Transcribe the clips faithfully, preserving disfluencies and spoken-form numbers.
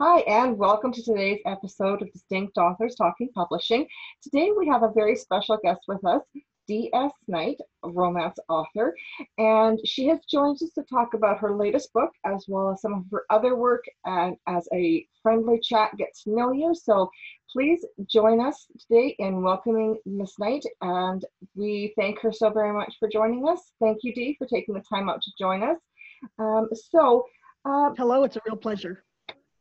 Hi, and welcome to today's episode of Distinct Authors Talking Publishing. Today we have a very special guest with us, D S. Knight, a romance author, and she has joined us to talk about her latest book as well as some of her other work and as a friendly chat, get to know you. So please join us today in welcoming Miss Knight, and we thank her so very much for joining us. Thank you, Dee, for taking the time out to join us. Um, so, uh, Hello, it's a real pleasure.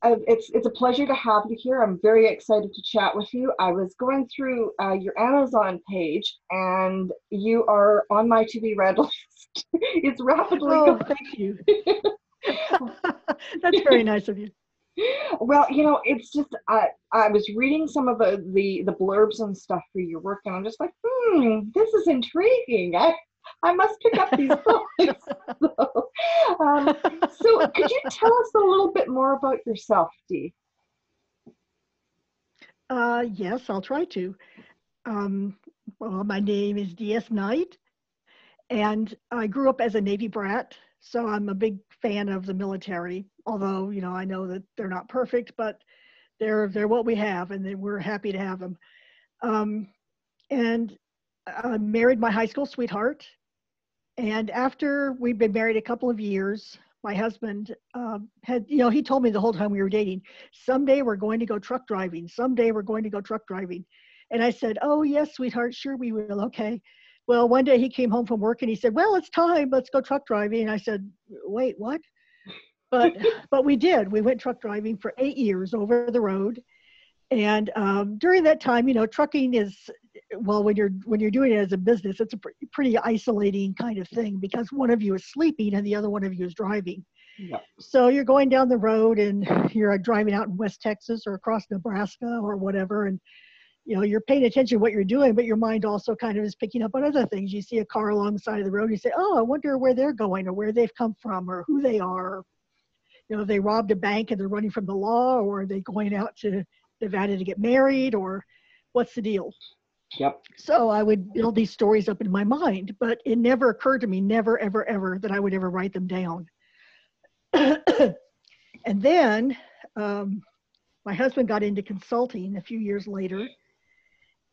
Uh, it's it's a pleasure to have you here. I'm very excited to chat with you. I was going through uh, your Amazon page, and you are on my to be read list. It's rapidly oh, going. Thank you. That's very nice of you. Well, you know, it's just I I was reading some of the the, the blurbs and stuff for your work, and I'm just like, hmm, this is intriguing. I I must pick up these books. so, um, so could you tell us a little bit more about yourself, Dee? Uh, yes, I'll try to. Um, well, my name is D S. Knight, and I grew up as a Navy brat, so I'm a big fan of the military, although, you know, I know that they're not perfect, but they're, they're what we have, and then we're happy to have them. Um, and I married my high school sweetheart, and after we'd been married a couple of years, my husband uh, had, you know, he told me the whole time we were dating, someday we're going to go truck driving. Someday we're going to go truck driving. And I said, oh, yes, sweetheart, sure we will. Okay. Well, one day he came home from work and he said, well, it's time. Let's go truck driving. And I said, wait, what? But but we did. We went truck driving for eight years over the road. And um, during that time, you know, trucking is, well, when you're when you're doing it as a business, it's a pr- pretty isolating kind of thing because one of you is sleeping and the other one of you is driving. Yeah. So you're going down the road and you're driving out in West Texas or across Nebraska or whatever, and you know you're paying attention to what you're doing, but your mind also kind of is picking up on other things. You see a car alongside of the road, you say, "Oh, I wonder where they're going or where they've come from or who they are." You know, they robbed a bank and they're running from the law, or are they going out to Nevada to get married, or what's the deal? Yep. So I would build these stories up in my mind, but it never occurred to me, never, ever, ever, that I would ever write them down. And then um, my husband got into consulting a few years later,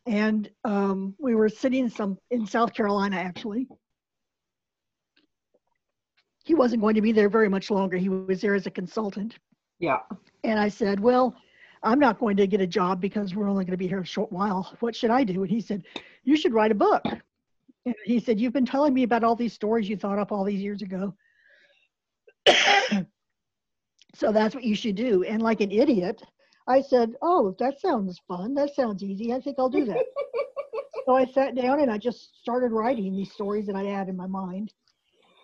and um, we were sitting some in South Carolina, actually. He wasn't going to be there very much longer. He was there as a consultant. Yeah. And I said, well, I'm not going to get a job because we're only going to be here a short while. What should I do? And he said, you should write a book. And he said, you've been telling me about all these stories you thought up all these years ago. So that's what you should do. And like an idiot, I said, oh, that sounds fun. That sounds easy. I think I'll do that. So I sat down and I just started writing these stories that I had in my mind,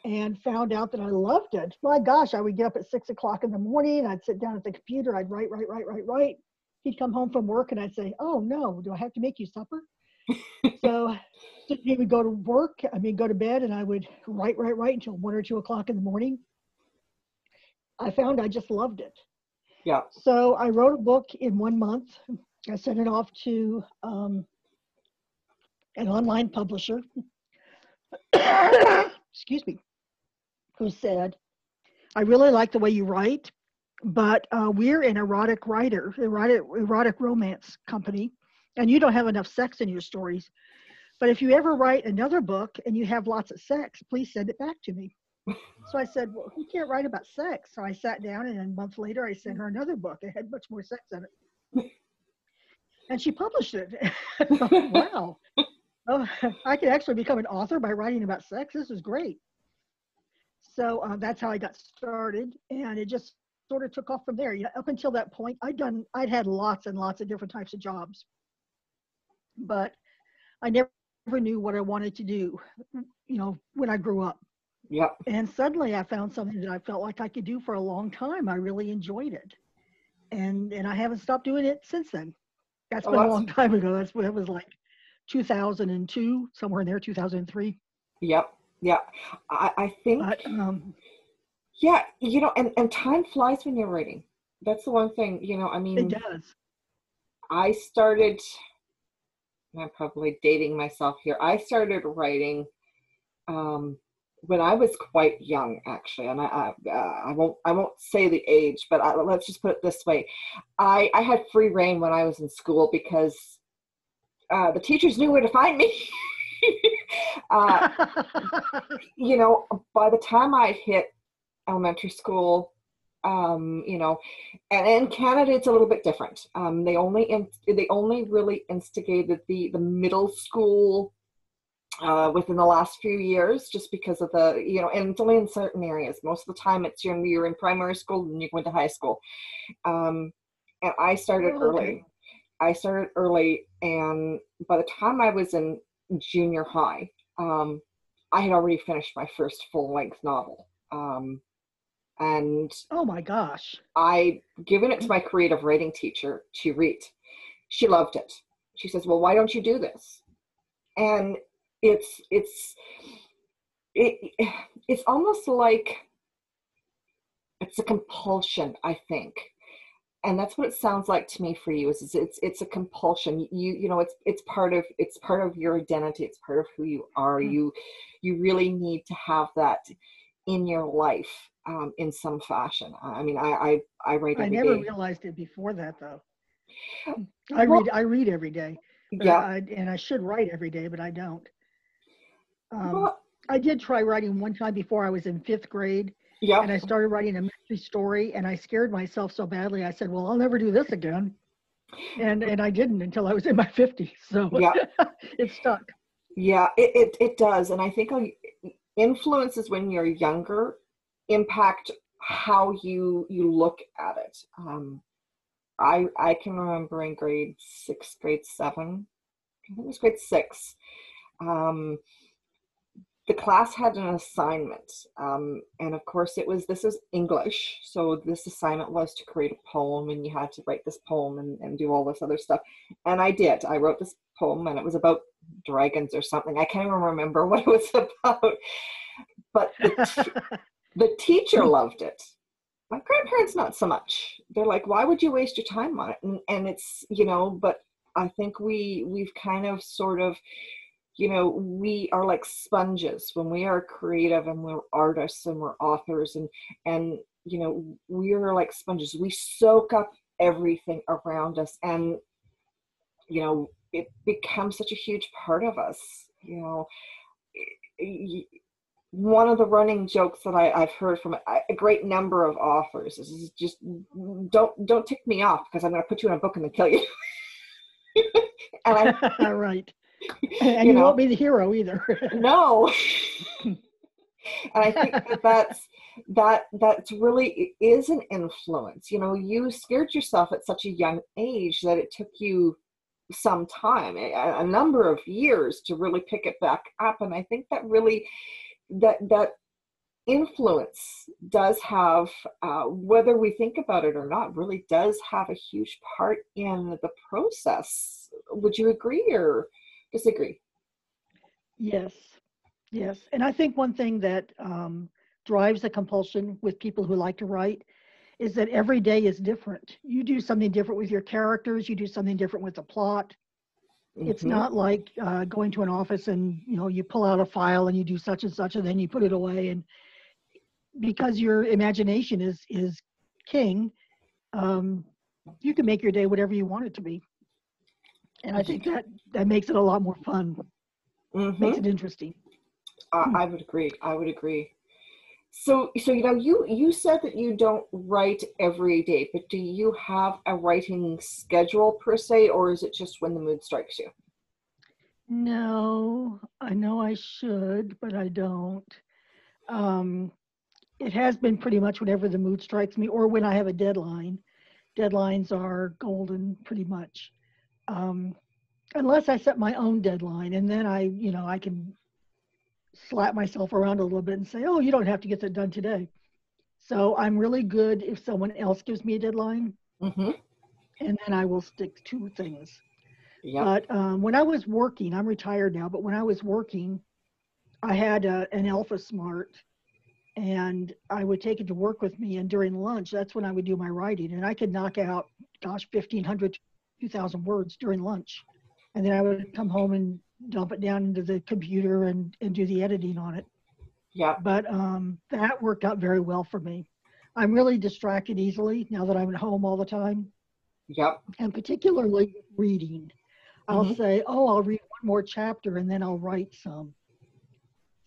and found out that I loved it. My gosh, I would get up at six o'clock in the morning, I'd sit down at the computer, I'd write, write, write, write, write. He'd come home from work and I'd say, oh no, do I have to make you supper? So he would go to work, I mean, go to bed, and I would write, write, write until one or two o'clock in the morning. I found I just loved it. Yeah. So I wrote a book in one month. I sent it off to um, an online publisher. Excuse me. Who said, I really like the way you write, but uh, we're an erotic writer, erotic, erotic romance company, and you don't have enough sex in your stories. But if you ever write another book and you have lots of sex, please send it back to me. So I said, well, who can't write about sex? So I sat down, and a month later, I sent her another book. It had much more sex in it. And she published it. Wow. Oh, I could actually become an author by writing about sex. This is great. So uh, that's how I got started, and it just sort of took off from there. You know, up until that point, I'd done, I'd had lots and lots of different types of jobs, but I never, never knew what I wanted to do, you know, when I grew up. Yeah. And suddenly I found something that I felt like I could do for a long time. I really enjoyed it, and and I haven't stopped doing it since then. That's oh, been that's... a long time ago. That's what it was like, two thousand two, somewhere in there, two thousand three. Yep. Yeah, I, I think, but, um, yeah, you know, and, and time flies when you're writing. That's the one thing, you know, I mean. It does. I started, I'm probably dating myself here. I started writing um, when I was quite young, actually, and I I, uh, I won't I won't say the age, but I, let's just put it this way: I I had free reign when I was in school because uh, the teachers knew where to find me. uh, you know, by the time I hit elementary school, um, you know, and in Canada it's a little bit different. Um, they only in, they only really instigated the the middle school Uh, within the last few years, just because of the, you know, and it's only in certain areas. Most of the time it's you're, you're in primary school and you go into high school. Um, and I started oh, okay. early. I started early, and by the time I was in junior high, um, I had already finished my first full-length novel. Um, and oh my gosh. I given it to my creative writing teacher to read. She loved it. She says, well, why don't you do this? And It's, it's, it, it's almost like it's a compulsion, I think. And that's what it sounds like to me for you is, is it's, it's a compulsion. You, you know, it's, it's part of, it's part of your identity. It's part of who you are. Mm-hmm. You, you really need to have that in your life, um, in some fashion. I mean, I, I, I write every day. I never realized it before that though. I well, read, I read every day. Yeah. I, and I should write every day, but I don't. Um, well, I did try writing one time before I was in fifth grade. Yeah. And I started writing a mystery story, and I scared myself so badly. I said, well, I'll never do this again. And and I didn't until I was in my fifties. So yeah. It stuck. Yeah, it, it, it does. And I think influences when you're younger impact how you, you look at it. Um, I, I can remember in grade six, grade seven, I think it was grade six, um, the class had an assignment. Um, and of course it was, this is English. So this assignment was to create a poem, and you had to write this poem and, and do all this other stuff. And I did, I wrote this poem, and it was about dragons or something. I can't even remember what it was about, but the, t- the teacher loved it. My grandparents, not so much. They're like, why would you waste your time on it? And, and it's, you know, but I think we, we've kind of sort of, you know, we are like sponges when we are creative and we're artists and we're authors and, and, you know, we are like sponges. We soak up everything around us, and, you know, it becomes such a huge part of us, you know. It, it, One of the running jokes that I, I've heard from a, a great number of authors is just, don't don't tick me off because I'm going to put you in a book and then kill you. And I, right. And you, you know, won't be the hero either. No. And I think that that's, that that's really is an influence. You know, you scared yourself at such a young age that it took you some time, a, a number of years to really pick it back up. And I think that really... that that influence does have, uh, whether we think about it or not, really does have a huge part in the process. Would you agree or disagree? Yes, yes. And I think one thing that um, drives the compulsion with people who like to write is that every day is different. You do something different with your characters. You do something different with the plot. It's mm-hmm. not like uh, going to an office and, you know, you pull out a file and you do such and such and then you put it away. And because your imagination is, is king, um, you can make your day whatever you want it to be. And I think that, that makes it a lot more fun. Mm-hmm. Makes it interesting. Uh, I would agree. I would agree. So, so you know, you, you said that you don't write every day, but do you have a writing schedule per se, or is it just when the mood strikes you? No, I know I should, but I don't. Um, it has been pretty much whenever the mood strikes me, or when I have a deadline. Deadlines are golden, pretty much. Um, unless I set my own deadline, and then I, you know, I can slap myself around a little bit and say, oh, you don't have to get that done today. So I'm really good if someone else gives me a deadline, mm-hmm. and then I will stick to things. Yep. But um, when I was working, I'm retired now, but when I was working, I had a, an AlphaSmart, and I would take it to work with me, and during lunch, that's when I would do my writing, and I could knock out, gosh, fifteen hundred, two thousand words during lunch, and then I would come home and dump it down into the computer and, and do the editing on it. Yeah. But um, that worked out very well for me. I'm really distracted easily now that I'm at home all the time. Yep. And particularly reading. I'll mm-hmm. say, oh, I'll read one more chapter and then I'll write some.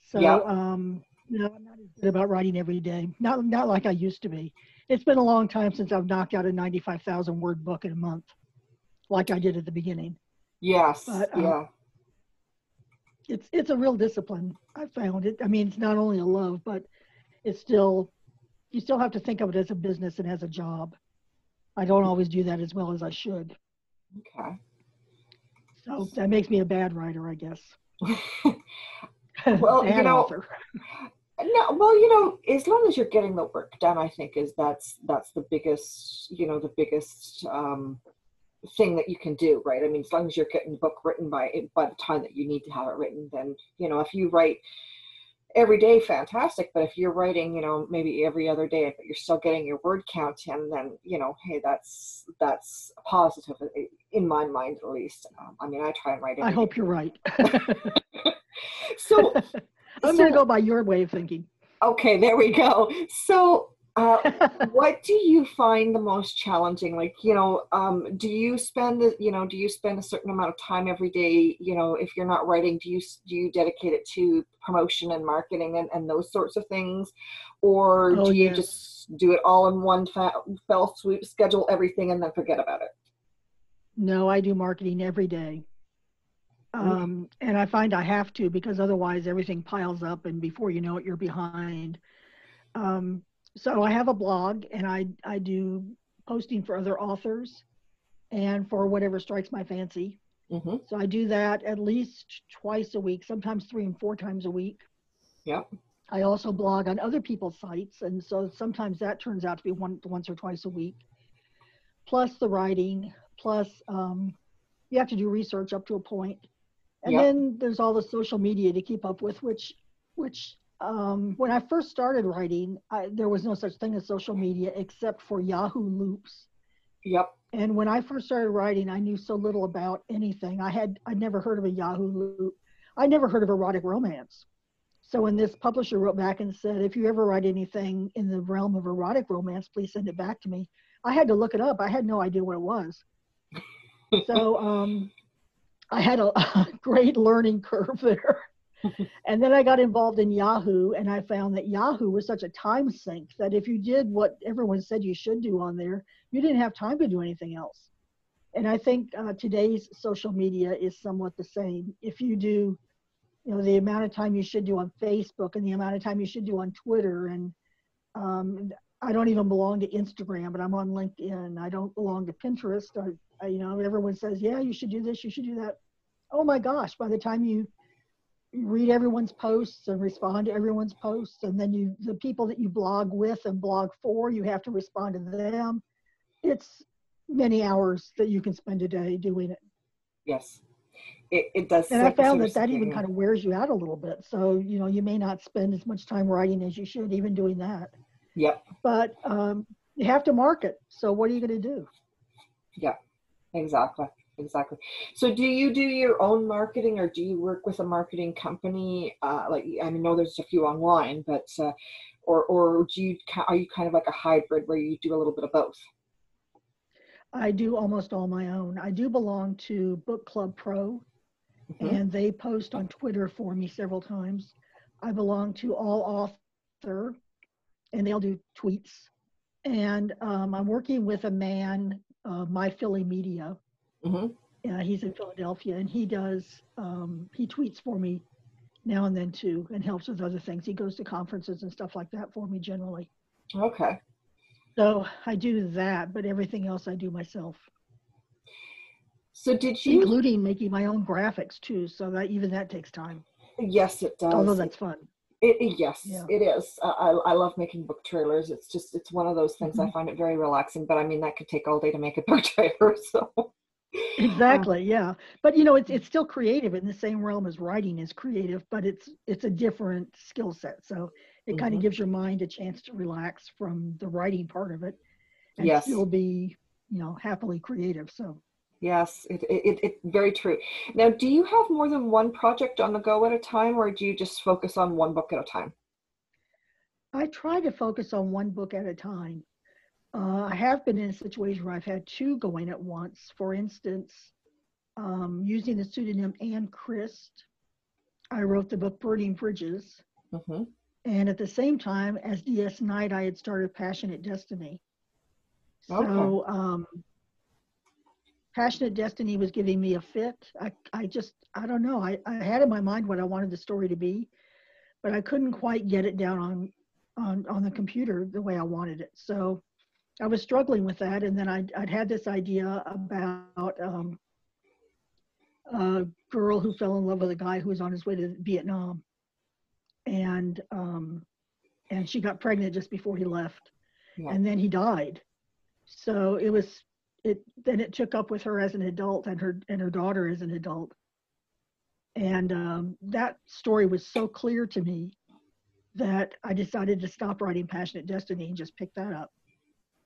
So, yep. um, no, I'm not as good about writing every day. Not, not like I used to be. It's been a long time since I've knocked out a ninety-five thousand word book in a month, like I did at the beginning. Yes. But, um, yeah. It's, it's a real discipline. I found it. I mean, it's not only a love, but it's still, you still have to think of it as a business and as a job. I don't always do that as well as I should. Okay. So that makes me a bad writer, I guess. Well, you know, author. No, well, you know, as long as you're getting the work done, I think is that's, that's the biggest, you know, the biggest um, thing that you can do, right? I mean, as long as you're getting the book written by, by the time that you need to have it written, then, you know, if you write every day, fantastic. But if you're writing, you know, maybe every other day, but you're still getting your word count in, then, you know, hey, that's, that's positive in my mind, at least. Um, I mean, I try and write every I hope day. You're right. So I'm so, going to go by your way of thinking. Okay, there we go. So uh, what do you find the most challenging? Like, you know, um, do you spend, you know, do you spend a certain amount of time every day? You know, if you're not writing, do you, do you dedicate it to promotion and marketing and, and those sorts of things? Or oh, do you yes. just do it all in one fa- fell swoop, schedule everything and then forget about it? No, I do marketing every day. Um, and I find I have to, because otherwise everything piles up and before you know it, you're behind. Um, so I have a blog and I, I do posting for other authors and for whatever strikes my fancy. Mm-hmm. So I do that at least twice a week, sometimes three and four times a week. Yep. I also blog on other people's sites. And so sometimes that turns out to be one, once or twice a week, plus the writing, plus um, you have to do research up to a point. And yep. then there's all the social media to keep up with, which, which um, when I first started writing, I, there was no such thing as social media except for Yahoo loops. Yep. And when I first started writing, I knew so little about anything. I had, I'd never heard of a Yahoo loop. I never heard of erotic romance. So when this publisher wrote back and said, if you ever write anything in the realm of erotic romance, please send it back to me. I had to look it up. I had no idea what it was. So, um, I had a, a great learning curve there. And then I got involved in Yahoo and I found that Yahoo was such a time sink that if you did what everyone said you should do on there, you didn't have time to do anything else. And I think uh, today's social media is somewhat the same. If you do, you know, the amount of time you should do on Facebook and the amount of time you should do on Twitter. And um, I don't even belong to Instagram, but I'm on LinkedIn. I don't belong to Pinterest. Or, uh, you know, everyone says, yeah, you should do this. You should do that. Oh my gosh, by the time you read everyone's posts and respond to everyone's posts, and then you, the people that you blog with and blog for, you have to respond to them. It's many hours that you can spend a day doing it. Yes, it, it does. And I found that that even kind of wears you out a little bit. So, you know, you may not spend as much time writing as you should, even doing that. Yep. But um, you have to market. So what are you going to do? Yeah, exactly. Exactly. So do you do your own marketing or do you work with a marketing company? Uh, like, I know there's a few online, but, uh, or, or do you, are you kind of like a hybrid where you do a little bit of both? I do almost all my own. I do belong to Book Club Pro mm-hmm. and they post on Twitter for me several times. I belong to All Author and they'll do tweets. And um, I'm working with a man, uh, My Philly Media. Mm-hmm. Yeah, he's in Philadelphia and he does, um, he tweets for me now and then too and helps with other things. He goes to conferences and stuff like that for me generally. Okay. So I do that, but everything else I do myself. So did you? Including making my own graphics too. So that even that takes time. Yes, it does. Although that's fun. It, it, yes, yeah. It is. Uh, I, I love making book trailers. It's just, it's one of those things mm-hmm. I find it very relaxing, but I mean, that could take all day to make a book trailer. So. Exactly. Yeah. But you know, it's, it's still creative in the same realm as writing is creative, but it's, it's a different skill set. So it kind of mm-hmm. gives your mind a chance to relax from the writing part of it and yes. still be, you know, happily creative. So. Yes, it, it, it, very true. Now, do you have more than one project on the go at a time or do you just focus on one book at a time? I try to focus on one book at a time. Uh, I have been in a situation where I've had two going at once. For instance, um, using the pseudonym Ann Christ, I wrote the book Burning Bridges. Mm-hmm. And at the same time as D S. Knight, I had started Passionate Destiny. Okay. So um, Passionate Destiny was giving me a fit. I, I just, I don't know. I, I had in my mind what I wanted the story to be, but I couldn't quite get it down on, on, on the computer the way I wanted it. So I was struggling with that. And then I'd, I'd had this idea about um, a girl who fell in love with a guy who was on his way to Vietnam. And um, and she got pregnant just before he left, yeah. And then he died. So it was it. Then it took up with her as an adult, and her and her daughter as an adult. And um, that story was so clear to me that I decided to stop writing Passionate Destiny and just pick that up.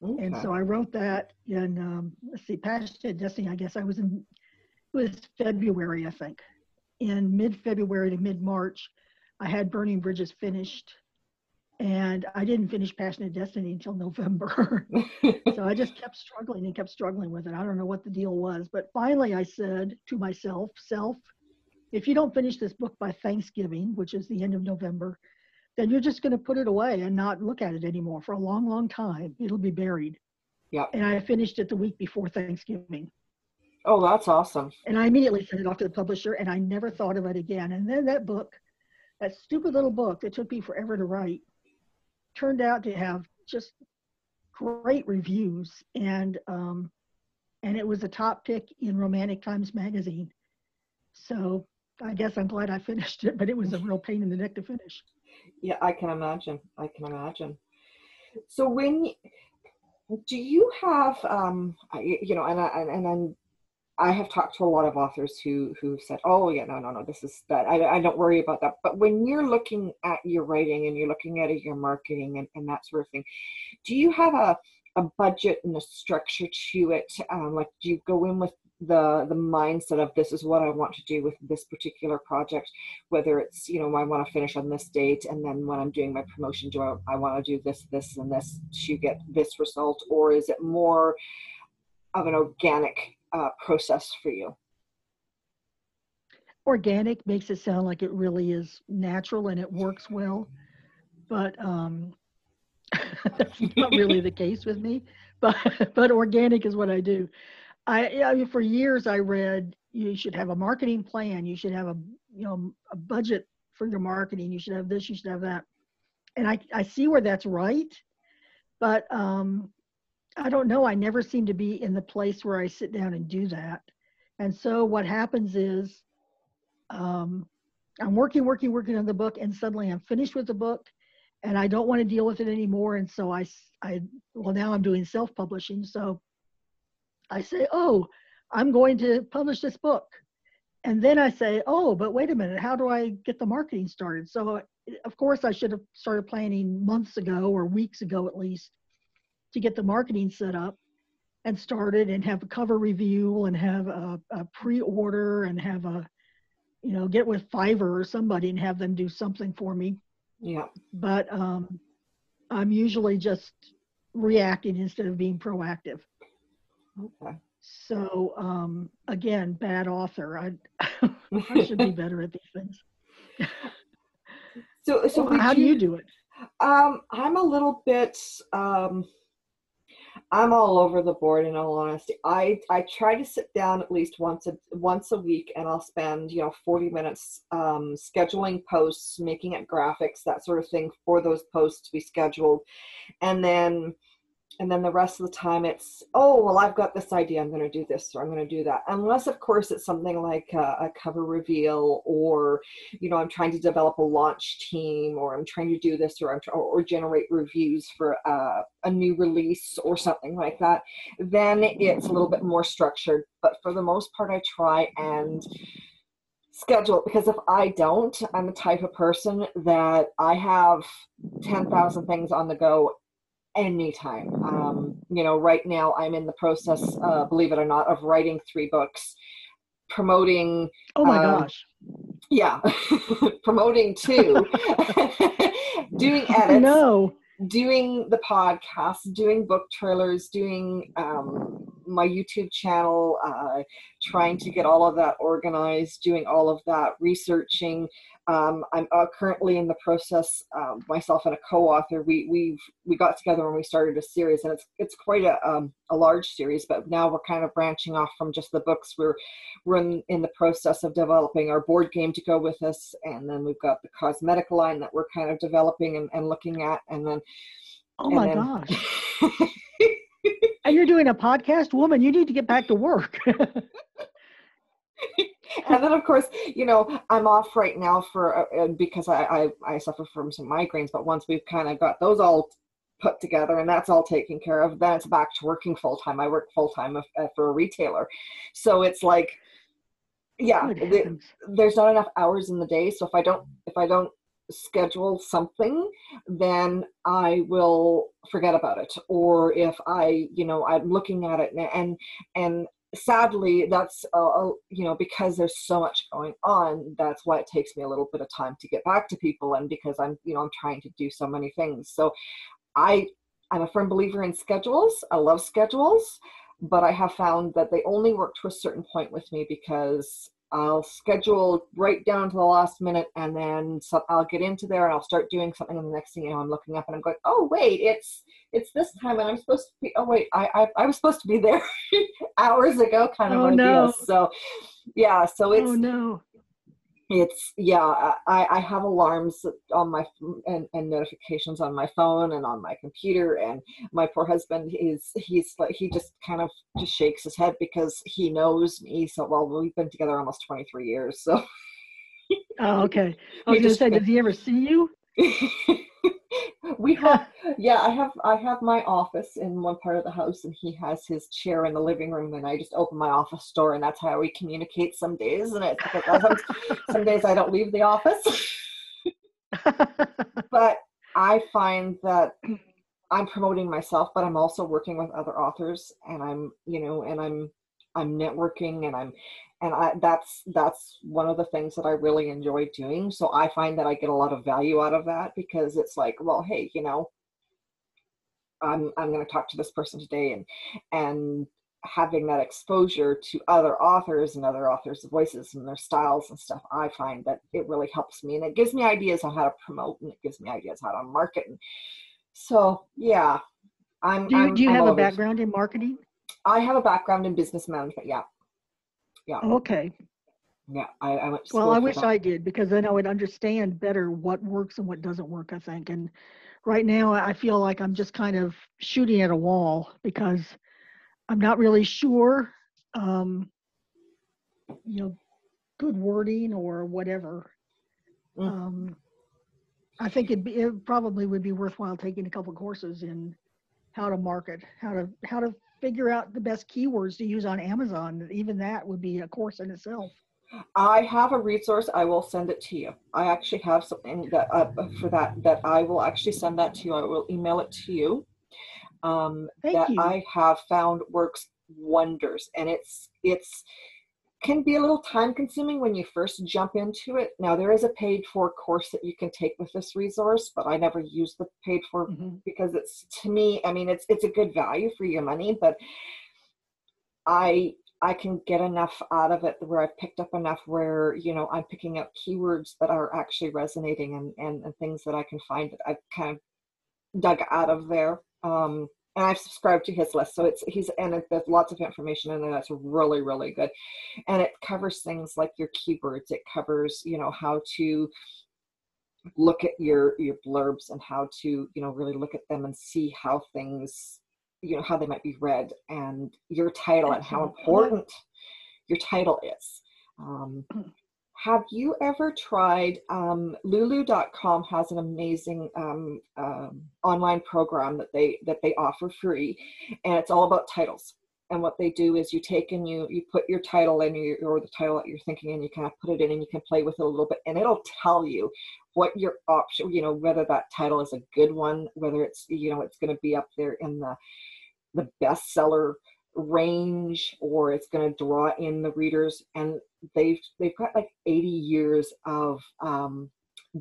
Okay. And so I wrote that in um, let's see, Passionate Destiny. I guess I was in it was February, I think, in mid-February to mid-March. I had Burning Bridges finished, and I didn't finish Passionate Destiny until November. So I just kept struggling and kept struggling with it. I don't know what the deal was, but finally I said to myself, self, if you don't finish this book by Thanksgiving, which is the end of November, then you're just going to put it away and not look at it anymore for a long, long time. It'll be buried. Yeah. And I finished it the week before Thanksgiving. Oh, that's awesome. And I immediately sent it off to the publisher, and I never thought of it again. And then that book, that stupid little book that took me forever to write, turned out to have just great reviews, and um, and it was a top pick in Romantic Times Magazine. So I guess I'm glad I finished it, but it was a real pain in the neck to finish. Yeah, I can imagine. I can imagine. So when do you have, um, you know, and I, and I'm. I have talked to a lot of authors who who've said, oh yeah, no, no, no, this is that. I, I don't worry about that. But when you're looking at your writing and you're looking at your marketing and, and that sort of thing, do you have a, a budget and a structure to it? Um, like, do you go in with the, the mindset of this is what I want to do with this particular project, whether it's, you know, I want to finish on this date, and then when I'm doing my promotion, do I, I want to do this, this, and this to get this result? Or is it more of an organic Uh, process for you? Organic makes it sound like it really is natural and it works well, but um, that's not really the case with me. But but organic is what I do. I, I mean, for years I read you should have a marketing plan. You should have a you know a budget for your marketing. You should have this. You should have that. And I I see where that's right, but um, I don't know. I never seem to be in the place where I sit down and do that. And so what happens is um, I'm working, working, working on the book, and suddenly I'm finished with the book and I don't want to deal with it anymore. And so I, I well, now I'm doing self-publishing. So I say, oh, I'm going to publish this book. And then I say, oh, but wait a minute, how do I get the marketing started? So of course I should have started planning months ago or weeks ago at least, to get the marketing set up and started and have a cover review and have a, a pre-order and have a, you know, get with Fiverr or somebody and have them do something for me. Yeah. But um, I'm usually just reacting instead of being proactive. Okay. So um, again, bad author. I, I should be better at these things. So, so well, how you, do you do it? Um, I'm a little bit, um, I'm all over the board, in all honesty. I, I try to sit down at least once a, once a week, and I'll spend, you know, forty minutes um, scheduling posts, making up graphics, that sort of thing for those posts to be scheduled. And then, and then the rest of the time it's, oh, well, I've got this idea. I'm going to do this, or I'm going to do that. Unless, of course, it's something like a, a cover reveal, or, you know, I'm trying to develop a launch team, or I'm trying to do this, or I'm tr- or generate reviews for uh, a new release or something like that. Then it's a little bit more structured. But for the most part, I try and schedule, because if I don't, I'm the type of person that I have ten thousand things on the go anytime. Um, you know, right now I'm in the process, uh, believe it or not, of writing three books, promoting, oh my um, gosh, Yeah. Promoting too. Doing edits. No. Doing the podcast, doing book trailers, doing um, my YouTube channel, uh, trying to get all of that organized, doing all of that researching. Um, I'm uh, currently in the process, um, myself and a co-author, we we've, we got together when we started a series, and it's it's quite a um, a large series, but now we're kind of branching off from just the books. We're, we're in, in the process of developing our board game to go with us, and then we've got the cosmetic line that we're kind of developing and, and looking at, and then... Oh and my then... gosh. And you're doing a podcast? Woman, you need to get back to work. And then, of course, you know, I'm off right now for uh, because I, I, I suffer from some migraines. But once we've kind of got those all put together and that's all taken care of, then it's back to working full time. I work full time for a retailer. So it's like, yeah, the, there's not enough hours in the day. So if I don't if I don't schedule something, then I will forget about it. Or if I, you know, I'm looking at it and and, and sadly, that's, uh, you know, because there's so much going on, that's why it takes me a little bit of time to get back to people. And because I'm, you know, I'm trying to do so many things. So I, I'm a firm believer in schedules. I love schedules, but I have found that they only work to a certain point with me, because I'll schedule right down to the last minute, and then so I'll get into there and I'll start doing something, and the next thing you know, I'm looking up and I'm going, oh wait, it's it's this time, and I'm supposed to be. Oh wait, I I, I was supposed to be there hours ago, kind of oh, idea. No. So yeah, so it's oh, no. It's yeah. I, I have alarms on my and, and notifications on my phone and on my computer. And my poor husband, he's he's like he just kind of just shakes his head because he knows me so well. We've been together almost twenty-three years. So. Oh, okay. I was just saying, does he ever see you? We have yeah. I have I have my office in one part of the house, and he has his chair in the living room. And I just open my office door, and that's how we communicate some days. And it's like some, some days I don't leave the office. But I find that I'm promoting myself, but I'm also working with other authors, and I'm you know, and I'm I'm networking, and I'm. And I, that's that's one of the things that I really enjoy doing. So I find that I get a lot of value out of that, because it's like, well, hey, you know, I'm I'm going to talk to this person today, and and having that exposure to other authors and other authors' voices and their styles and stuff, I find that it really helps me, and it gives me ideas on how to promote, and it gives me ideas how to market. And so yeah, I'm. Do you, I'm, do you I'm have motivated. A background in marketing? I have a background in business management. Yeah. Yeah. Okay. Yeah, I, I went to school. Well, I wish that. I did, because then I would understand better what works and what doesn't work, I think. And right now I feel like I'm just kind of shooting at a wall, because I'm not really sure, um, you know, good wording or whatever. Mm. Um, I think it'd be, it probably would be worthwhile taking a couple of courses in how to market, how to, how to, figure out the best keywords to use on Amazon. Even that would be a course in itself. I have a resource. I will send it to you. I actually have something that uh, for that, that I will actually send that to you. I will email it to you. Um, Thank that you. I have found works wonders, and it's, it's can be a little time consuming when you first jump into it. Now there is a paid for course that you can take with this resource, but I never use the paid for mm-hmm. because it's, to me, I mean, it's, it's a good value for your money, but I, I can get enough out of it where I've picked up enough where, you know, I'm picking up keywords that are actually resonating, and, and, and things that I can find that I've kind of dug out of there. Um, And I've subscribed to his list, so it's he's and it, there's lots of information in there that's really, really good, and it covers things like your keywords. It covers, you know, how to look at your your blurbs, and how to, you know, really look at them and see how things, you know, how they might be read, and your title and how important your title is. Um, have you ever tried, um, Lulu dot com has an amazing um, um, online program that they that they offer free, and it's all about titles. And what they do is you take and you you put your title in, your, or the title that you're thinking, and you kind of put it in, and you can play with it a little bit, and it'll tell you what your option, you know, whether that title is a good one, whether it's, you know, it's going to be up there in the the bestseller range, or it's going to draw in the readers. And they've they've got like eighty years of um,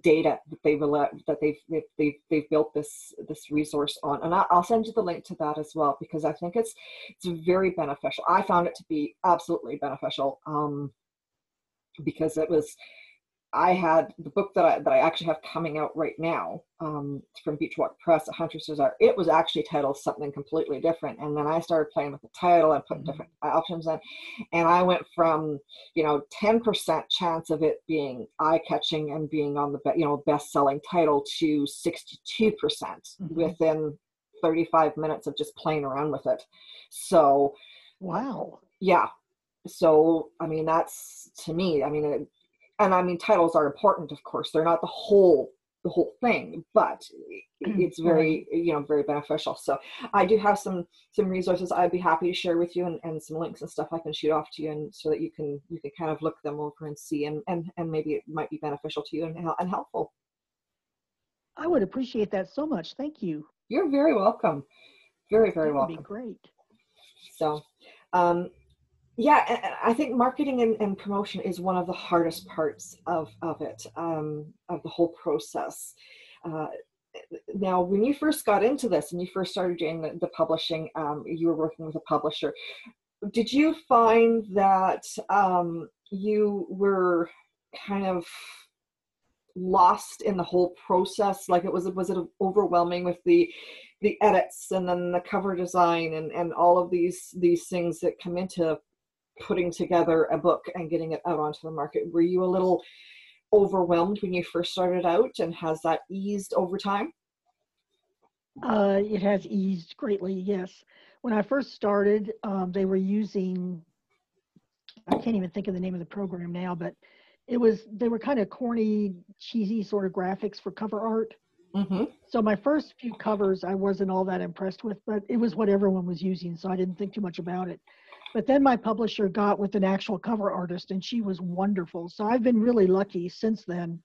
data that they've that they've they've they've, they've built this this resource on. And I'll send you the link to that as well, because I think it's it's very beneficial. I found it to be absolutely beneficial, um, because it was. I had the book that I that I actually have coming out right now um, from Beachwalk Press, Hunter's Bazaar. It was actually titled something completely different, and then I started playing with the title and putting mm-hmm. different options in, and I went from you know ten percent chance of it being eye-catching and being on the be- you know best-selling title to sixty-two percent mm-hmm. within thirty-five minutes of just playing around with it. So, wow, yeah. So I mean, that's to me. I mean. It, And I mean, titles are important, of course. They're not the whole the whole thing, but it's very you know very beneficial. So I do have some some resources I'd be happy to share with you, and, and some links and stuff I can shoot off to you, and so that you can you can kind of look them over and see, and and, and maybe it might be beneficial to you and and helpful. I would appreciate that so much. Thank you. You're very welcome. Very very welcome. That would be great. So. Um, Yeah, I think marketing and, and promotion is one of the hardest parts of, of it, um, of the whole process. Uh, now, when you first got into this and you first started doing the, the publishing, um, you were working with a publisher. Did you find that um, you were kind of lost in the whole process? Like it was, was it overwhelming with the the edits and then the cover design and, and all of these these things that come into putting together a book and getting it out onto the market? Were you a little overwhelmed when you first started out, and has that eased over time? Uh, it has eased greatly, yes. When I first started, um, they were using, I can't even think of the name of the program now, but it was, they were kind of corny, cheesy sort of graphics for cover art. Mm-hmm. So my first few covers, I wasn't all that impressed with, but it was what everyone was using, so I didn't think too much about it. But then my publisher got with an actual cover artist, and she was wonderful. So I've been really lucky since then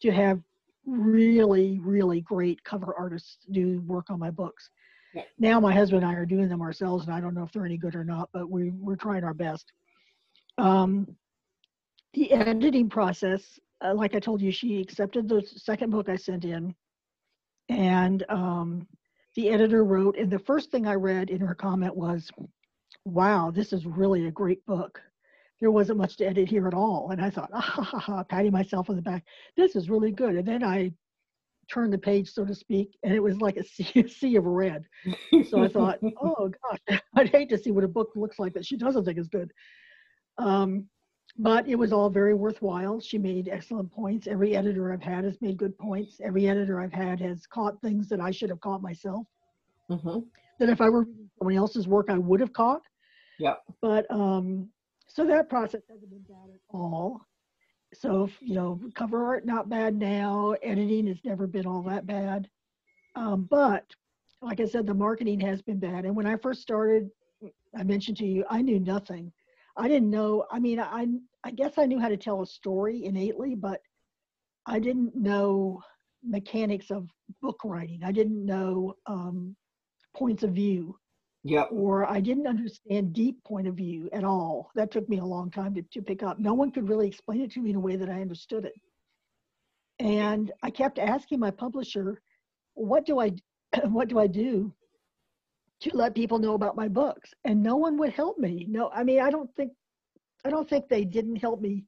to have really, really great cover artists do work on my books. Yeah. Now my husband and I are doing them ourselves, and I don't know if they're any good or not, but we, we're trying our best. Um, the editing process, uh, like I told you, she accepted the second book I sent in, and um, the editor wrote, and the first thing I read in her comment was, "Wow, this is really a great book. There wasn't much to edit here at all." And I thought, ah, ha, ha, ha, patting myself on the back. This is really good. And then I turned the page, so to speak, and it was like a sea, a sea of red. So I thought, oh gosh, I'd hate to see what a book looks like that she doesn't think is good. Um, but it was all very worthwhile. She made excellent points. Every editor I've had has made good points. Every editor I've had has caught things that I should have caught myself. Mm-hmm. That if I were someone else's work, I would have caught. Yeah. But um, so that process hasn't been bad at all. So, you know, cover art, not bad now. Editing has never been all that bad. Um, but like I said, the marketing has been bad. And when I first started, I mentioned to you, I knew nothing. I didn't know. I mean, I, I guess I knew how to tell a story innately, but I didn't know mechanics of book writing. I didn't know um, points of view. Yeah. Or I didn't understand deep point of view at all. That took me a long time to, to pick up. No one could really explain it to me in a way that I understood it. And I kept asking my publisher, what do I, what do I do to let people know about my books? And no one would help me. No, I mean, I don't think, I don't think they didn't help me,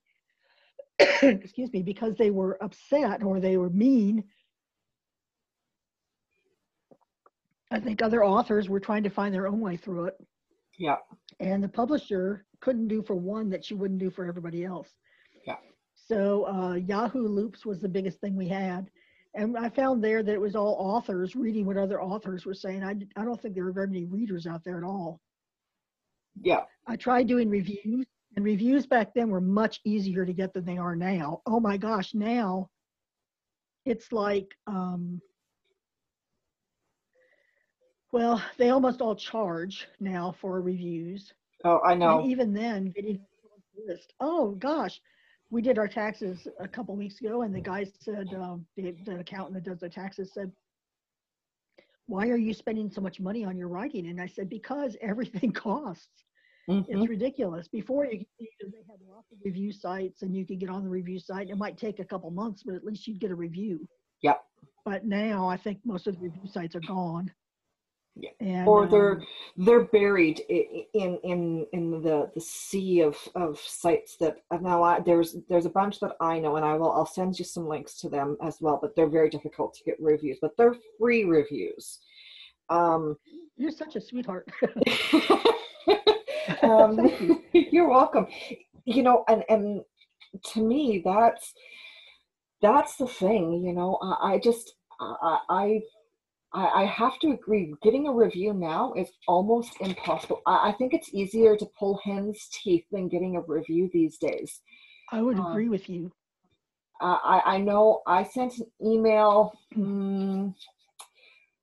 excuse me, because they were upset or they were mean. I think other authors were trying to find their own way through it. Yeah. And the publisher couldn't do for one that she wouldn't do for everybody else. Yeah. So uh, Yahoo Loops was the biggest thing we had. And I found there that it was all authors reading what other authors were saying. I, I don't think there were very many readers out there at all. Yeah. I tried doing reviews, and reviews back then were much easier to get than they are now. Oh my gosh, now it's like... Um, Well, they almost all charge now for reviews. Oh, I know. And even then, getting list. Oh gosh, we did our taxes a couple weeks ago, and the guy said, um, the, the accountant that does the taxes said, why are you spending so much money on your writing? And I said, because everything costs. Mm-hmm. It's ridiculous. Before, you, you know, they had lots of review sites and you could get on the review site. It might take a couple months, but at least you'd get a review. Yep. But now I think most of the review sites are gone. Yeah. And, or they're um, they're buried in in in the the sea of of sites that now I, there's there's a bunch that I know, and I will I'll send you some links to them as well. But they're very difficult to get reviews, but they're free reviews. Um, You're such a sweetheart. um, Thank you. You're welcome. You know, and and to me, that's that's the thing. You know, I, I just I. I I have to agree, getting a review now is almost impossible. I think it's easier to pull hen's teeth than getting a review these days. I would um, agree with you. I, I know I sent an email, um,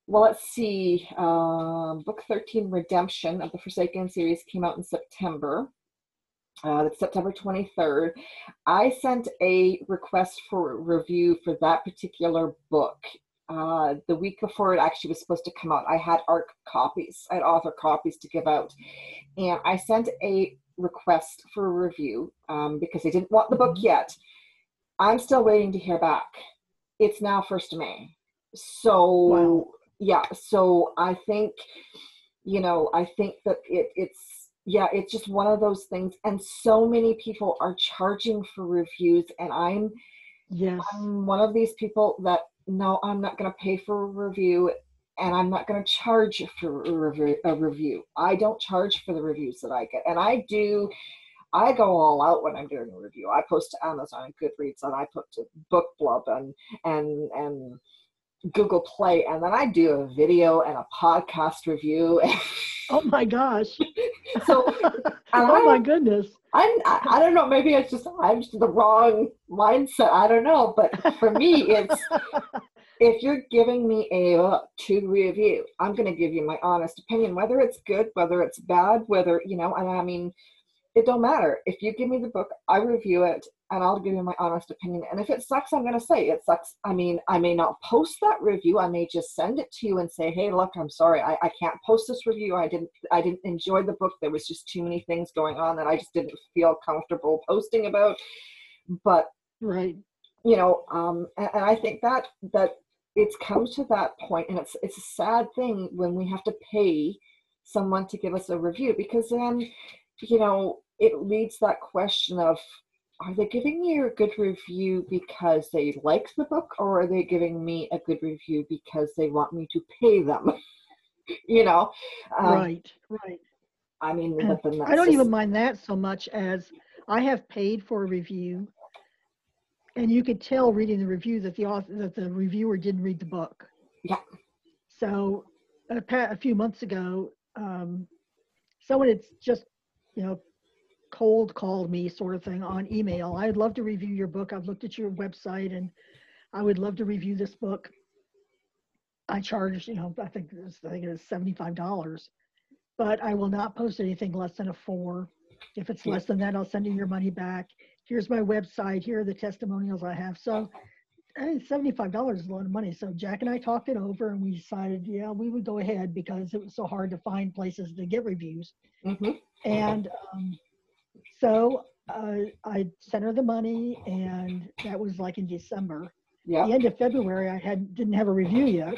well, let's see, uh, Book thirteen, Redemption of the Forsaken series came out in September. Uh, that's September twenty-third. I sent a request for a review for that particular book. Uh, the week before it actually was supposed to come out, I had A R C copies, I had author copies to give out, and I sent a request for a review um, because they didn't want the book yet. I'm still waiting to hear back. It's now first of May. So, wow. yeah, so I think, you know, I think that it, it's, yeah, it's just one of those things, and so many people are charging for reviews, and I'm, yes. I'm one of these people that no, I'm not going to pay for a review, and I'm not going to charge for a review. I don't charge for the reviews that I get. And I do, I go all out when I'm doing a review. I post to Amazon and Goodreads, and I put to BookBub and, and, and Google Play. And then I do a video and a podcast review. Oh my gosh. So, oh my I, goodness. I'm, I, I don't know. Maybe it's just, I'm just the wrong mindset. I don't know. But for me, it's, if you're giving me a book to review, I'm going to give you my honest opinion, whether it's good, whether it's bad, whether, you know, and I mean, it don't matter. If you give me the book, I review it and I'll give you my honest opinion. And if it sucks, I'm going to say it sucks. I mean, I may not post that review. I may just send it to you and say, hey, look, I'm sorry. I, I can't post this review. I didn't, I didn't enjoy the book. There was just too many things going on that I just didn't feel comfortable posting about. But, right. you know, um, and, and I think that, that it's come to that point, and it's, it's a sad thing when we have to pay someone to give us a review, because then, you know, it leads that question of, are they giving me a good review because they like the book, or are they giving me a good review because they want me to pay them? you know? Um, right, right. I mean, uh, I don't just... even mind that so much as I have paid for a review, and you could tell reading the review that the author, that the reviewer didn't read the book. Yeah. So a, pa- a few months ago, um, someone had just, you know, cold called me sort of thing on email. I'd love to review your book. I've looked at your website and I would love to review this book. I charged, you know, I think it was, I think it was seventy-five dollars, but I will not post anything less than a four. If it's less than that, I'll send you your money back. Here's my website. Here are the testimonials I have. So seventy-five dollars is a lot of money. So Jack and I talked it over and we decided, yeah, we would go ahead because it was so hard to find places to get reviews. Mm-hmm. And, um, So uh, I sent her the money, and that was like in December. Yeah. At the end of February, I had didn't have a review yet,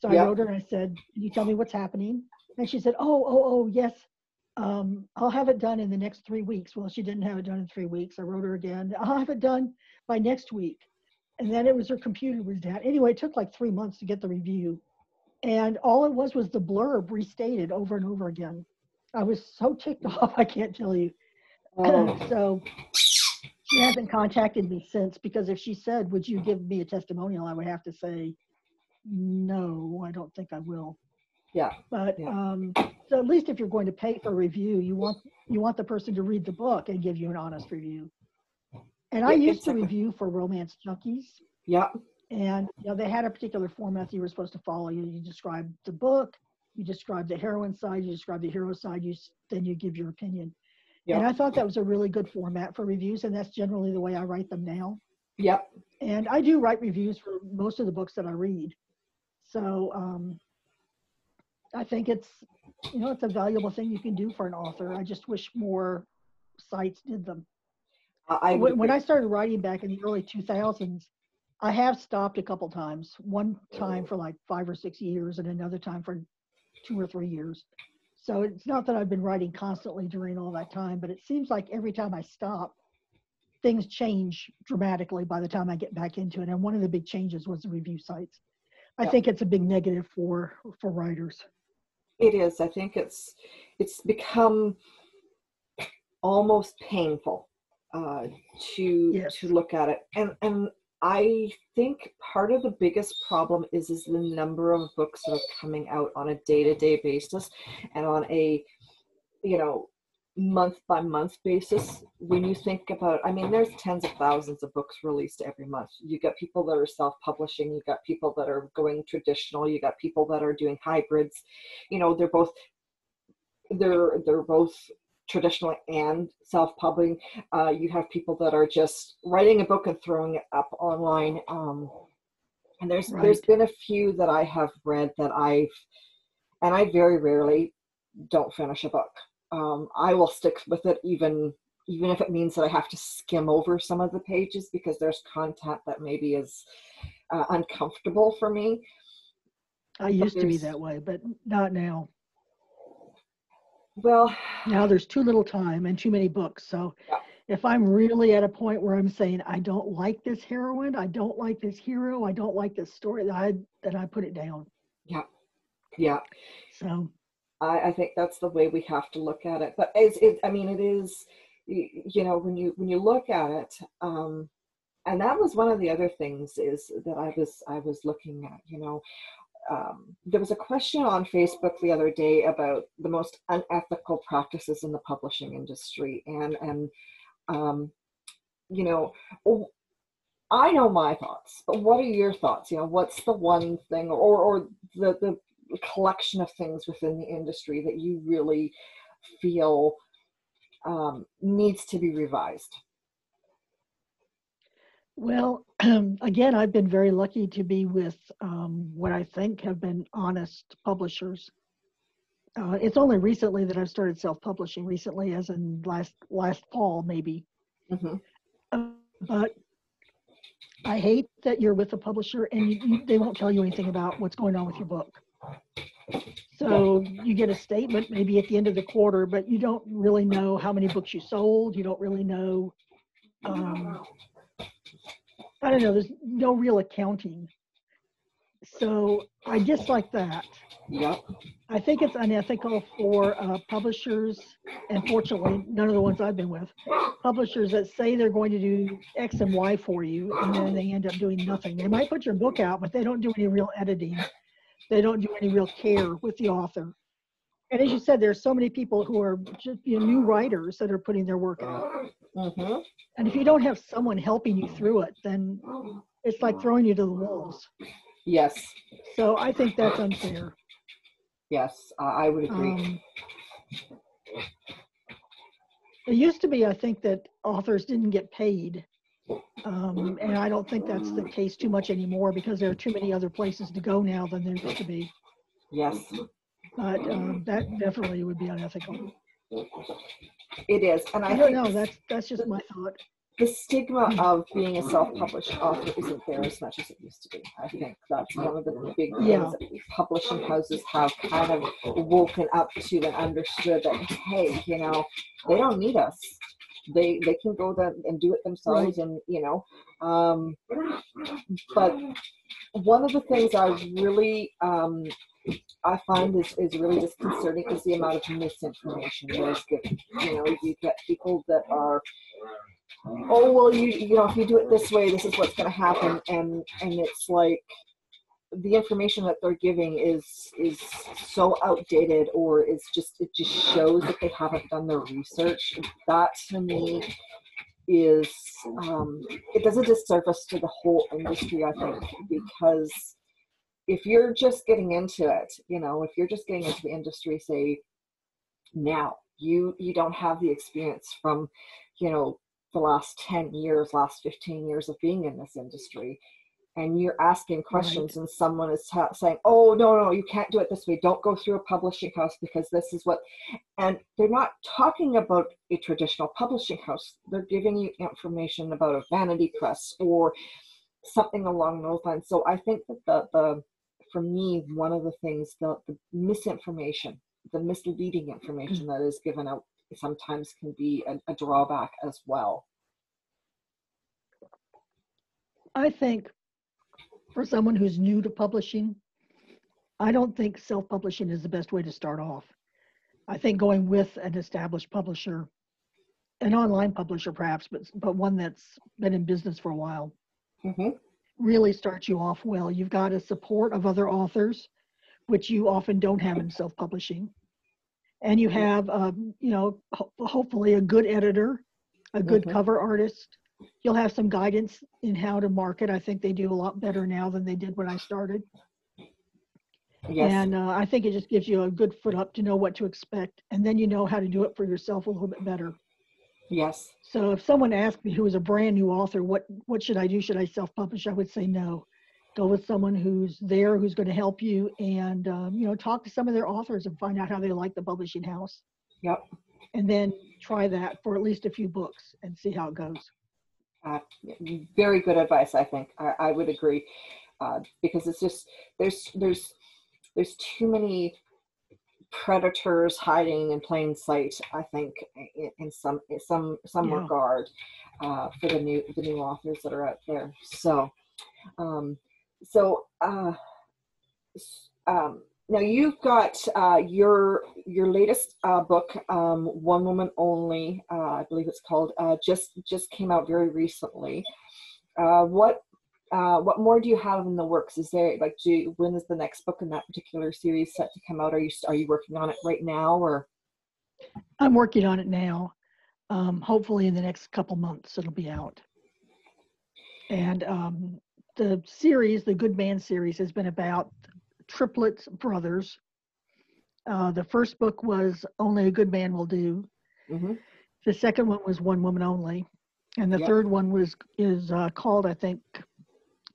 so I yeah. wrote her and I said, "Can you tell me what's happening?" And she said, "Oh, oh, oh, yes, um, I'll have it done in the next three weeks." Well, she didn't have it done in three weeks. I wrote her again, "I'll have it done by next week," and then it was her computer was down. Anyway, it took like three months to get the review, and all it was was the blurb restated over and over again. I was so ticked off, I can't tell you. Oh. So she hasn't contacted me since, because if she said, would you give me a testimonial, I would have to say, no, I don't think I will. Yeah. But yeah. Um, so at least if you're going to pay for a review, you want you want the person to read the book and give you an honest review. And yeah, I used to review for Romance Junkies. Yeah. And you know, they had a particular format that you were supposed to follow. You, you describe the book, you describe the heroine side, you describe the hero side, you then you give your opinion. Yep. And I thought that was a really good format for reviews, and that's generally the way I write them now. Yep. And I do write reviews for most of the books that I read. So um, I think it's, you know, it's a valuable thing you can do for an author. I just wish more sites did them. I when, when I started writing back in the early two thousands, I have stopped a couple times. One time for like five or six years and another time for two or three years. So it's not that I've been writing constantly during all that time, but it seems like every time I stop, things change dramatically by the time I get back into it. And one of the big changes was the review sites. I yeah. think it's a big negative for, for writers. It is. I think it's, it's become almost painful uh, to, yes. to look at it. And, and I think part of the biggest problem is, is the number of books that are coming out on a day-to-day basis and on a, you know, month by month basis. When you think about, I mean, there's tens of thousands of books released every month. You got people that are self-publishing, you got people that are going traditional, you got people that are doing hybrids. You know, they're both, they're, they're both traditional and self-publishing. Uh, you have people that are just writing a book and throwing it up online. Um, and there's, right. there's been a few that I have read that I've, and I very rarely don't finish a book. Um, I will stick with it even even if it means that I have to skim over some of the pages because there's content that maybe is uh, uncomfortable for me. I used to be that way, but not now. Well, now there's too little time and too many books. So yeah. if I'm really at a point where I'm saying, I don't like this heroine, I don't like this hero, I don't like this story, then I, then I put it down. Yeah. Yeah. So... I, I think that's the way we have to look at it. But it's, it, I mean, it is, you know, when you when you look at it, um, and that was one of the other things is that I was I was looking at. You know, um, there was a question on Facebook the other day about the most unethical practices in the publishing industry, and and um, you know. Oh, I know my thoughts, but what are your thoughts? You know, what's the one thing, or or the the collection of things within the industry that you really feel um, needs to be revised? Well, um, again, I've been very lucky to be with um, what I think have been honest publishers. Uh, it's only recently that I've started self-publishing, recently as in last last fall, maybe. Mm-hmm. Uh, but I hate that you're with a publisher and you, you, they won't tell you anything about what's going on with your book. So you get a statement maybe at the end of the quarter, but you don't really know how many books you sold. You don't really know, um, I don't know, there's no real accounting. So I dislike that. Yep. I think it's unethical for uh, publishers, and fortunately, none of the ones I've been with, publishers that say they're going to do X and Y for you, and then they end up doing nothing. They might put your book out, but they don't do any real editing. They don't do any real care with the author. And as you said, there's so many people who are just, you know, new writers that are putting their work out. Mm-hmm. And if you don't have someone helping you through it, then it's like throwing you to the wolves. Yes. So I think that's unfair. Yes, I would agree. Um, it used to be, I think, that authors didn't get paid. Um, and I don't think that's the case too much anymore because there are too many other places to go now than there used to be. Yes. But um, that definitely would be unethical. It is. And I, I don't know. That's, that's just my thought. The stigma of being a self-published author isn't there as much as it used to be. I think that's one of the big things yeah. that publishing houses have kind of woken up to and understood that, hey, you know, they don't need us. They they can go them and do it themselves, and you know. Um, but one of the things I really um, I find is, is really disconcerting is the amount of misinformation that is given. You know, you get people that are, oh well, you you know, if you do it this way, this is what's going to happen, and and it's like the information that they're giving is is so outdated, or is just it just shows that they haven't done their research. That to me is um, it does a disservice to the whole industry, I think, because if you're just getting into it, you know, if you're just getting into the industry, say now you you don't have the experience from, you know, the last ten years, last fifteen years of being in this industry. and you're asking questions, right. and someone is ta- saying, oh, no, no, you can't do it this way. Don't go through a publishing house because this is what, and they're not talking about a traditional publishing house. They're giving you information about a vanity press or something along those lines. So I think that the, the for me, one of the things, the, the misinformation, the misleading information that is given out sometimes can be a, a drawback as well. I think for someone who's new to publishing, I don't think self-publishing is the best way to start off. I think going with an established publisher, an online publisher perhaps, but, but one that's been in business for a while, mm-hmm. really starts you off well. You've got a support of other authors, which you often don't have in self-publishing. And you have, um, you know, ho- hopefully a good editor, a good mm-hmm. cover artist. You'll have some guidance in how to market. I think they do a lot better now than they did when I started. Yes. And uh, I think it just gives you a good foot up to know what to expect. And then you know how to do it for yourself a little bit better. Yes. So if someone asked me who was a brand new author, what, what should I do? Should I self-publish? I would say no. Go with someone who's there, who's going to help you, and um, you know, talk to some of their authors and find out how they like the publishing house. Yep. And then try that for at least a few books and see how it goes. Uh, very good advice, I think. I, I would agree, uh, because it's just there's there's there's too many predators hiding in plain sight, I think, in, in some in some some yeah. regard uh, for the new the new authors that are out there. So, um, so uh, um, now you've got uh, your your latest uh, book, um, One Woman Only, uh, I believe it's called, uh, just just came out very recently. Uh, what uh, what more do you have in the works? Is there like do you, when is the next book in that particular series set to come out? Are you are you working on it right now, or? I'm working on it now. Um, hopefully, in the next couple months, it'll be out. And um, the series, the Good Man series, has been about triplets brothers. Uh, the first book was Only a Good Man Will Do. Mm-hmm. The second one was One Woman Only, and the yep. third one was is uh, called, I think,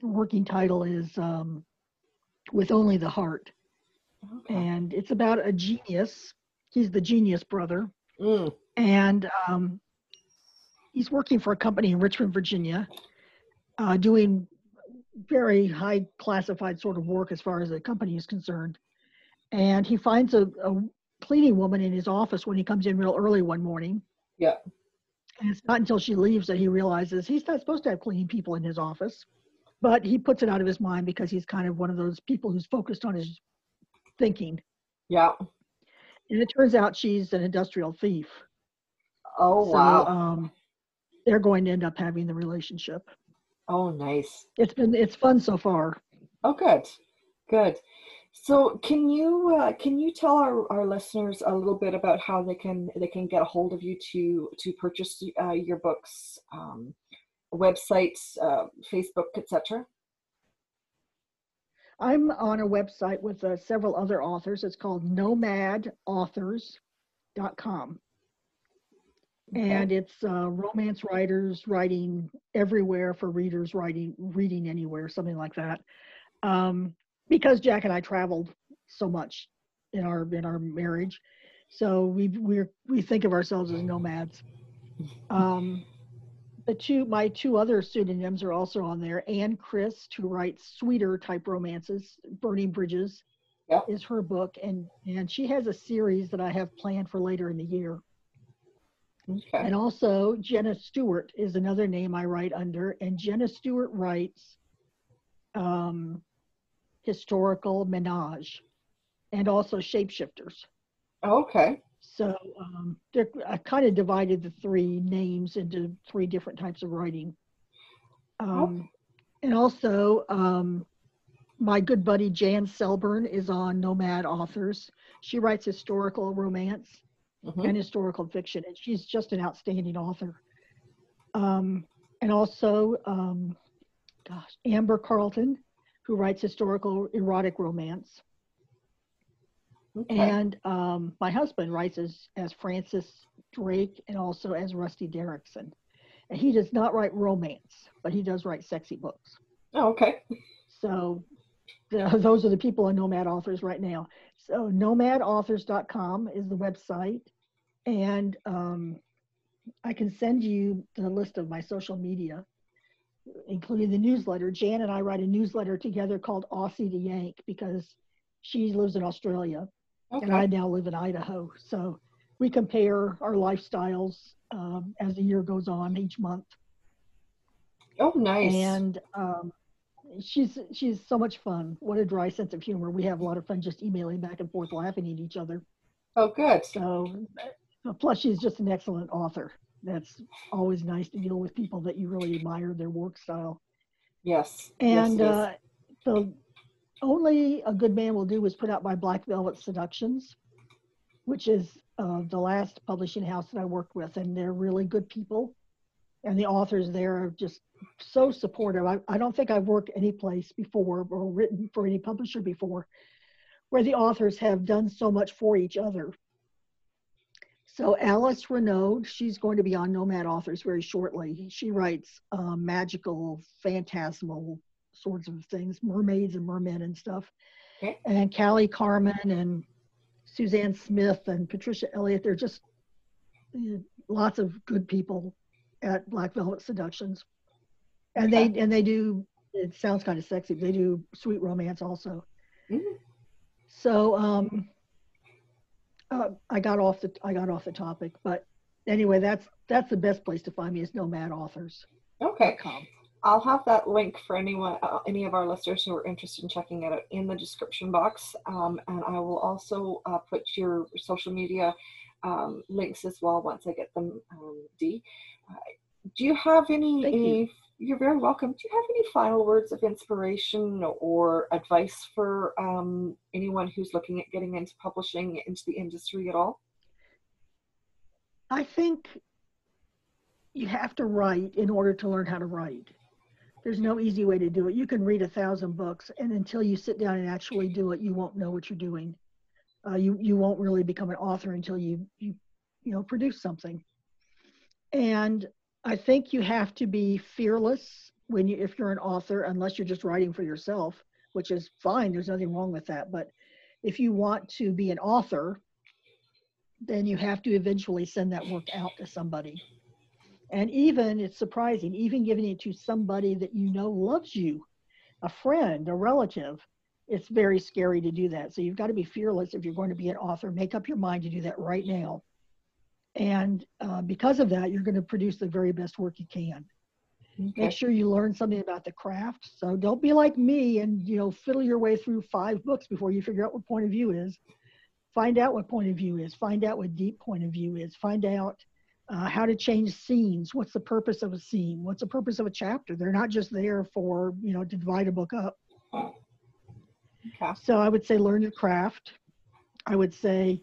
working title is um, With Only the Heart, okay. and it's about a genius. He's the genius brother, mm. and um, he's working for a company in Richmond, Virginia, uh, doing very high classified sort of work as far as the company is concerned. And he finds a, a cleaning woman in his office when he comes in real early one morning. Yeah. And it's not until she leaves that he realizes he's not supposed to have cleaning people in his office, but he puts it out of his mind because he's kind of one of those people who's focused on his thinking. Yeah. And it turns out she's an industrial thief. Oh, so, wow. Um, they're going to end up having the relationship. Oh, nice. It's been, it's fun so far. Oh, good. Good. So can you, uh, can you tell our, our listeners a little bit about how they can, they can get a hold of you to, to purchase uh, your books, um, websites, uh, Facebook, et cetera? I'm on a website with uh, several other authors. It's called nomad authors dot com. Okay. And it's uh, romance writers writing everywhere for readers, writing, reading anywhere, something like that. Um, because Jack and I traveled so much in our in our marriage, so we we we think of ourselves as nomads. Um, the two my two other pseudonyms are also on there. Ann Christ, who writes sweeter type romances, Burning Bridges, yep. is her book, and and she has a series that I have planned for later in the year. Okay. And also Jenna Stewart is another name I write under, and Jenna Stewart writes um, historical menage and also shapeshifters. Oh, okay. So um, they're, I kind of divided the three names into three different types of writing. Um, okay. And also um, my good buddy Jan Selburn is on Nomad Authors. She writes historical romance. Mm-hmm. and historical fiction, and she's just an outstanding author. Um, and also, um, gosh, Amber Carlton, who writes historical erotic romance. Okay. And um, my husband writes as, as Francis Drake and also as Rusty Derrickson. And he does not write romance, but he does write sexy books. Oh, okay. So those are the people on Nomad Authors right now. So nomad authors dot com is the website. And um, I can send you the list of my social media, including the newsletter. Jan and I write a newsletter together called Aussie to Yank because she lives in Australia. Okay. And I now live in Idaho. So we compare our lifestyles um, as the year goes on each month. Oh, nice. And um, she's she's so much fun. What a dry sense of humor. We have a lot of fun just emailing back and forth, laughing at each other. Oh, good. So plus she's just an excellent author. That's always nice to deal with people that you really admire their work style. Yes. And yes, uh, yes. the Only a Good Man Will Do was put out by Black Velvet Seductions, which is uh, the last publishing house that I worked with. And they're really good people. And the authors there are just so supportive. I, I don't think I've worked any place before or written for any publisher before where the authors have done so much for each other. So Alice Renaud, she's going to be on Nomad Authors very shortly. She writes uh, magical, phantasmal sorts of things, mermaids and mermen and stuff. Okay. And Callie Carman and Suzanne Smith and Patricia Elliott, they're just you know, lots of good people at Black Velvet Seductions. And okay. they and they do, it sounds kind of sexy, but they do sweet romance also. Mm-hmm. So um, uh, I got off the I got off the topic, but anyway, that's that's the best place to find me is nomad authors dot com. Okay, I'll have that link for anyone, uh, any of our listeners who are interested in checking it out in the description box, um, and I will also uh, put your social media um, links as well once I get them. Um, Dee, uh, do you have any? Thank any you. You're very welcome. Do you have any final words of inspiration or advice for um, anyone who's looking at getting into publishing, into the industry at all? I think you have to write in order to learn how to write. There's no easy way to do it. You can read a thousand books, and until you sit down and actually do it, you won't know what you're doing. Uh, you, you won't really become an author until you, you, you know, produce something. And I think you have to be fearless when you, if you're an author, unless you're just writing for yourself, which is fine. There's nothing wrong with that. But if you want to be an author, then you have to eventually send that work out to somebody. And even, it's surprising, even giving it to somebody that you know loves you, a friend, a relative, it's very scary to do that. So you've got to be fearless if you're going to be an author. Make up your mind to do that right now. And uh, because of that, you're going to produce the very best work you can. Okay. Make sure you learn something about the craft. So don't be like me and, you know, fiddle your way through five books before you figure out what point of view is. Find out what point of view is. Find out what deep point of view is. Find out uh, how to change scenes. What's the purpose of a scene? What's the purpose of a chapter? They're not just there for, you know, to divide a book up. Okay. So I would say learn your craft. I would say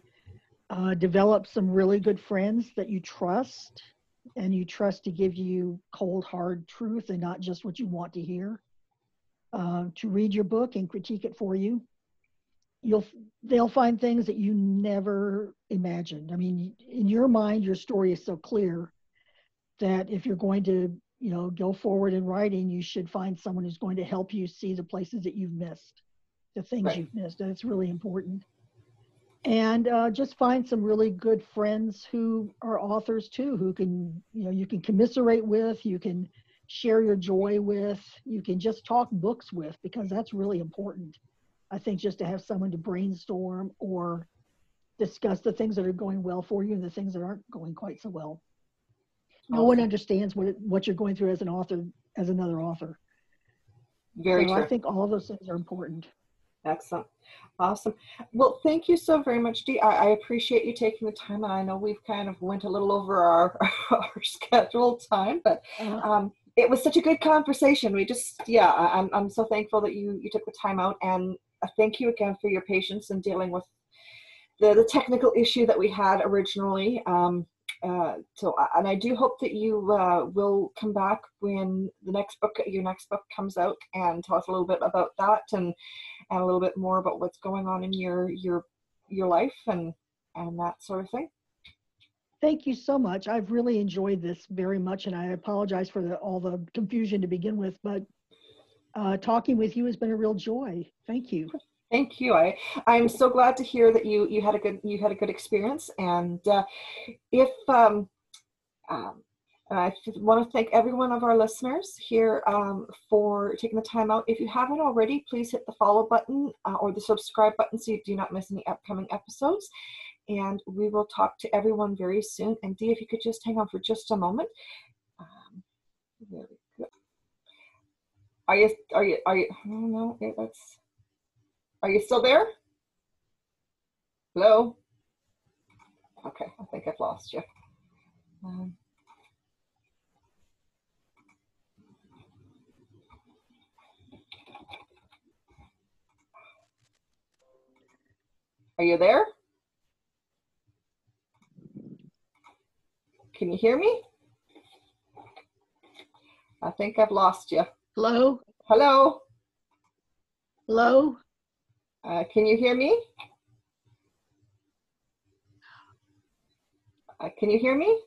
Uh, develop some really good friends that you trust and you trust to give you cold, hard truth and not just what you want to hear, uh, to read your book and critique it for you. You'll, they'll find things that you never imagined. I mean, in your mind, your story is so clear that if you're going to, you know, go forward in writing, you should find someone who's going to help you see the places that you've missed, the things right. you've missed. That's really important. And uh, just find some really good friends who are authors too, who can, you know, you can commiserate with, you can share your joy with, you can just talk books with, because that's really important. I think just to have someone to brainstorm or discuss the things that are going well for you and the things that aren't going quite so well. No one understands what it, what you're going through as an author, as another author. Very so true. I think all those things are important. Excellent. Awesome. Well, thank you so very much, Dee. I, I appreciate you taking the time. And I know we've kind of went a little over our, our scheduled time, but um, it was such a good conversation. We just, yeah, I'm, I'm so thankful that you, you took the time out, and thank you again for your patience in dealing with the, the technical issue that we had originally. Um, uh, so, and I do hope that you uh, will come back when the next book, your next book comes out, and tell us a little bit about that, and and a little bit more about what's going on in your your your life and and that sort of thing. Thank you so much. I've really enjoyed this very much, and I apologize for the, all the confusion to begin with, but Uh, talking with you has been a real joy. Thank you. Thank you. I, I'm so glad to hear that you, you had a good, you had a good experience. And uh, if, um, um, and I want to thank every one of our listeners here um, for taking the time out. If you haven't already, please hit the follow button uh, or the subscribe button so you do not miss any upcoming episodes. And we will talk to everyone very soon. And Dee, if you could just hang on for just a moment. Um, there we go. Are you, are you, are you, I don't know, that's, are you still there? Hello? Okay, I think I've lost you. Um, Are you there? Can you hear me? I think I've lost you. Hello? Hello? Hello? Uh, can you hear me? Uh, can you hear me?